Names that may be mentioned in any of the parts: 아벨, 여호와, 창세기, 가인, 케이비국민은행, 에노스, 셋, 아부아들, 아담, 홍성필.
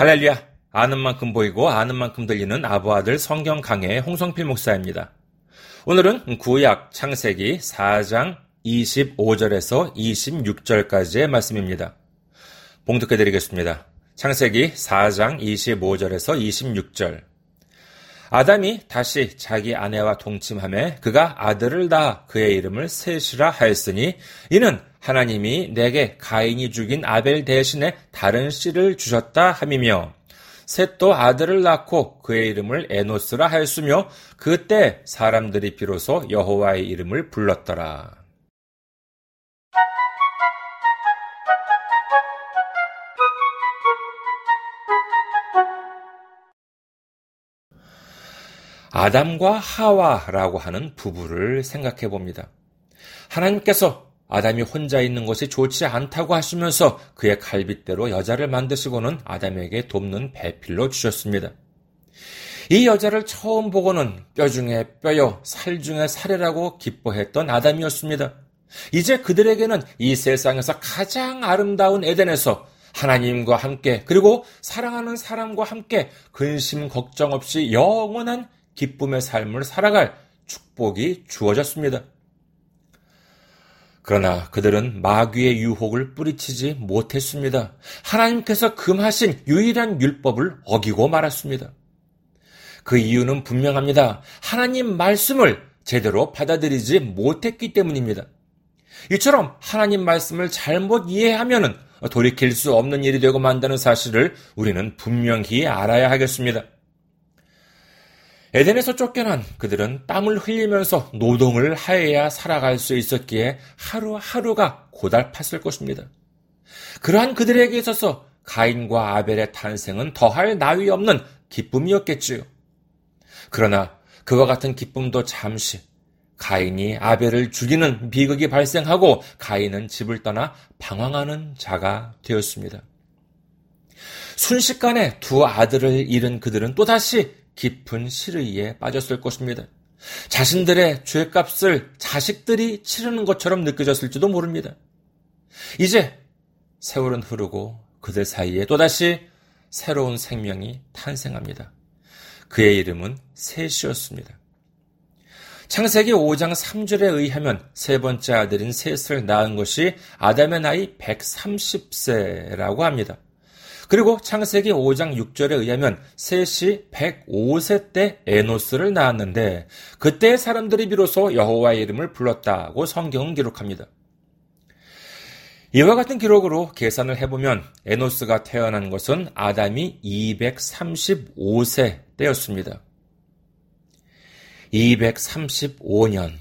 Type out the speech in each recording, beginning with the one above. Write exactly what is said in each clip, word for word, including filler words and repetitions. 할렐루야! 아는 만큼 보이고 아는 만큼 들리는 아부아들 성경 강의 홍성필 목사입니다. 오늘은 구약 창세기 사 장 이십오 절에서 이십육 절까지의 말씀입니다. 봉독해드리겠습니다. 창세기 사 장 이십오 절에서 이십육 절. 아담이 다시 자기 아내와 동침하며 그가 아들을 낳아 그의 이름을 셋이라 하였으니 이는 하나님이 내게 가인이 죽인 아벨 대신에 다른 씨를 주셨다 함이며 셋도 아들을 낳고 그의 이름을 에노스라 하였으며 그때 사람들이 비로소 여호와의 이름을 불렀더라. 아담과 하와라고 하는 부부를 생각해 봅니다. 하나님께서 아담이 혼자 있는 것이 좋지 않다고 하시면서 그의 갈빗대로 여자를 만드시고는 아담에게 돕는 배필로 주셨습니다. 이 여자를 처음 보고는 뼈 중에 뼈요 살 중에 살이라고 기뻐했던 아담이었습니다. 이제 그들에게는 이 세상에서 가장 아름다운 에덴에서 하나님과 함께 그리고 사랑하는 사람과 함께 근심 걱정 없이 영원한 기쁨의 삶을 살아갈 축복이 주어졌습니다. 그러나 그들은 마귀의 유혹을 뿌리치지 못했습니다. 하나님께서 금하신 유일한 율법을 어기고 말았습니다. 그 이유는 분명합니다. 하나님 말씀을 제대로 받아들이지 못했기 때문입니다. 이처럼 하나님 말씀을 잘못 이해하면 돌이킬 수 없는 일이 되고 만다는 사실을 우리는 분명히 알아야 하겠습니다. 에덴에서 쫓겨난 그들은 땀을 흘리면서 노동을 하여야 살아갈 수 있었기에 하루하루가 고달팠을 것입니다. 그러한 그들에게 있어서 가인과 아벨의 탄생은 더할 나위 없는 기쁨이었겠지요. 그러나 그와 같은 기쁨도 잠시 가인이 아벨을 죽이는 비극이 발생하고 가인은 집을 떠나 방황하는 자가 되었습니다. 순식간에 두 아들을 잃은 그들은 또다시 깊은 시리에 빠졌을 것입니다. 자신들의 죄값을 자식들이 치르는 것처럼 느껴졌을지도 모릅니다. 이제 세월은 흐르고 그들 사이에 또다시 새로운 생명이 탄생합니다. 그의 이름은 셋이었습니다. 창세기 오 장 삼 절에 의하면 세 번째 아들인 셋을 낳은 것이 아담의 나이 백삼십 세라고 합니다. 그리고 창세기 오 장 육 절에 의하면 셋이 백오 세 때 에노스를 낳았는데 그때 사람들이 비로소 여호와의 이름을 불렀다고 성경은 기록합니다. 이와 같은 기록으로 계산을 해보면 에노스가 태어난 것은 아담이 이백삼십오 세 때였습니다. 이백삼십오 년.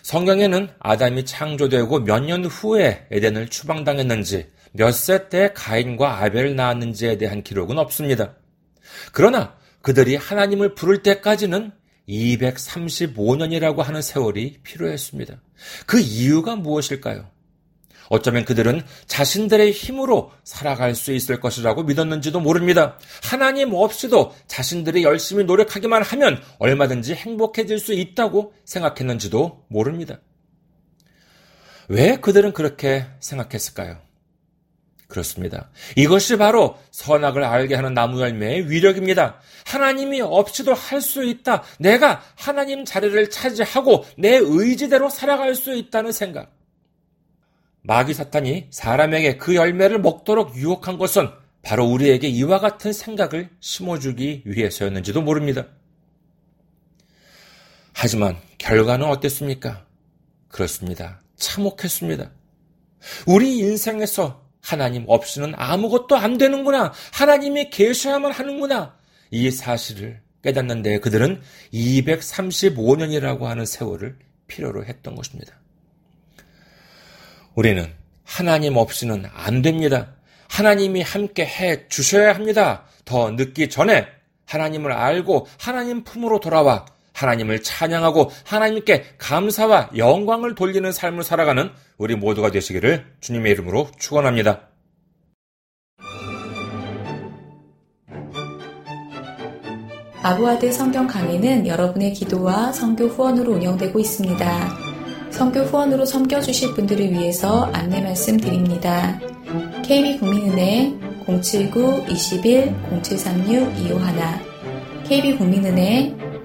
성경에는 아담이 창조되고 몇 년 후에 에덴을 추방당했는지 몇 세 때 가인과 아벨을 낳았는지에 대한 기록은 없습니다. 그러나 그들이 하나님을 부를 때까지는 이백삼십오 년이라고 하는 세월이 필요했습니다. 그 이유가 무엇일까요? 어쩌면 그들은 자신들의 힘으로 살아갈 수 있을 것이라고 믿었는지도 모릅니다. 하나님 없이도 자신들이 열심히 노력하기만 하면 얼마든지 행복해질 수 있다고 생각했는지도 모릅니다. 왜 그들은 그렇게 생각했을까요? 그렇습니다. 이것이 바로 선악을 알게 하는 나무 열매의 위력입니다. 하나님이 없이도 할 수 있다. 내가 하나님 자리를 차지하고 내 의지대로 살아갈 수 있다는 생각. 마귀 사탄이 사람에게 그 열매를 먹도록 유혹한 것은 바로 우리에게 이와 같은 생각을 심어주기 위해서였는지도 모릅니다. 하지만 결과는 어땠습니까? 그렇습니다. 참혹했습니다. 우리 인생에서 하나님 없이는 아무것도 안 되는구나. 하나님이 계셔야만 하는구나. 이 사실을 깨닫는데 그들은 이백삼십오 년이라고 하는 세월을 필요로 했던 것입니다. 우리는 하나님 없이는 안 됩니다. 하나님이 함께 해 주셔야 합니다. 더 늦기 전에 하나님을 알고 하나님 품으로 돌아와 하나님을 찬양하고 하나님께 감사와 영광을 돌리는 삶을 살아가는 우리 모두가 되시기를 주님의 이름으로 축원합니다. 아부아들 성경 강의는 여러분의 기도와 선교 후원으로 운영되고 있습니다. 선교 후원으로 섬겨주실 분들을 위해서 안내 말씀드립니다. 케이비 국민은행 공칠구 이일 공칠삼육 이오일 케이비국민은행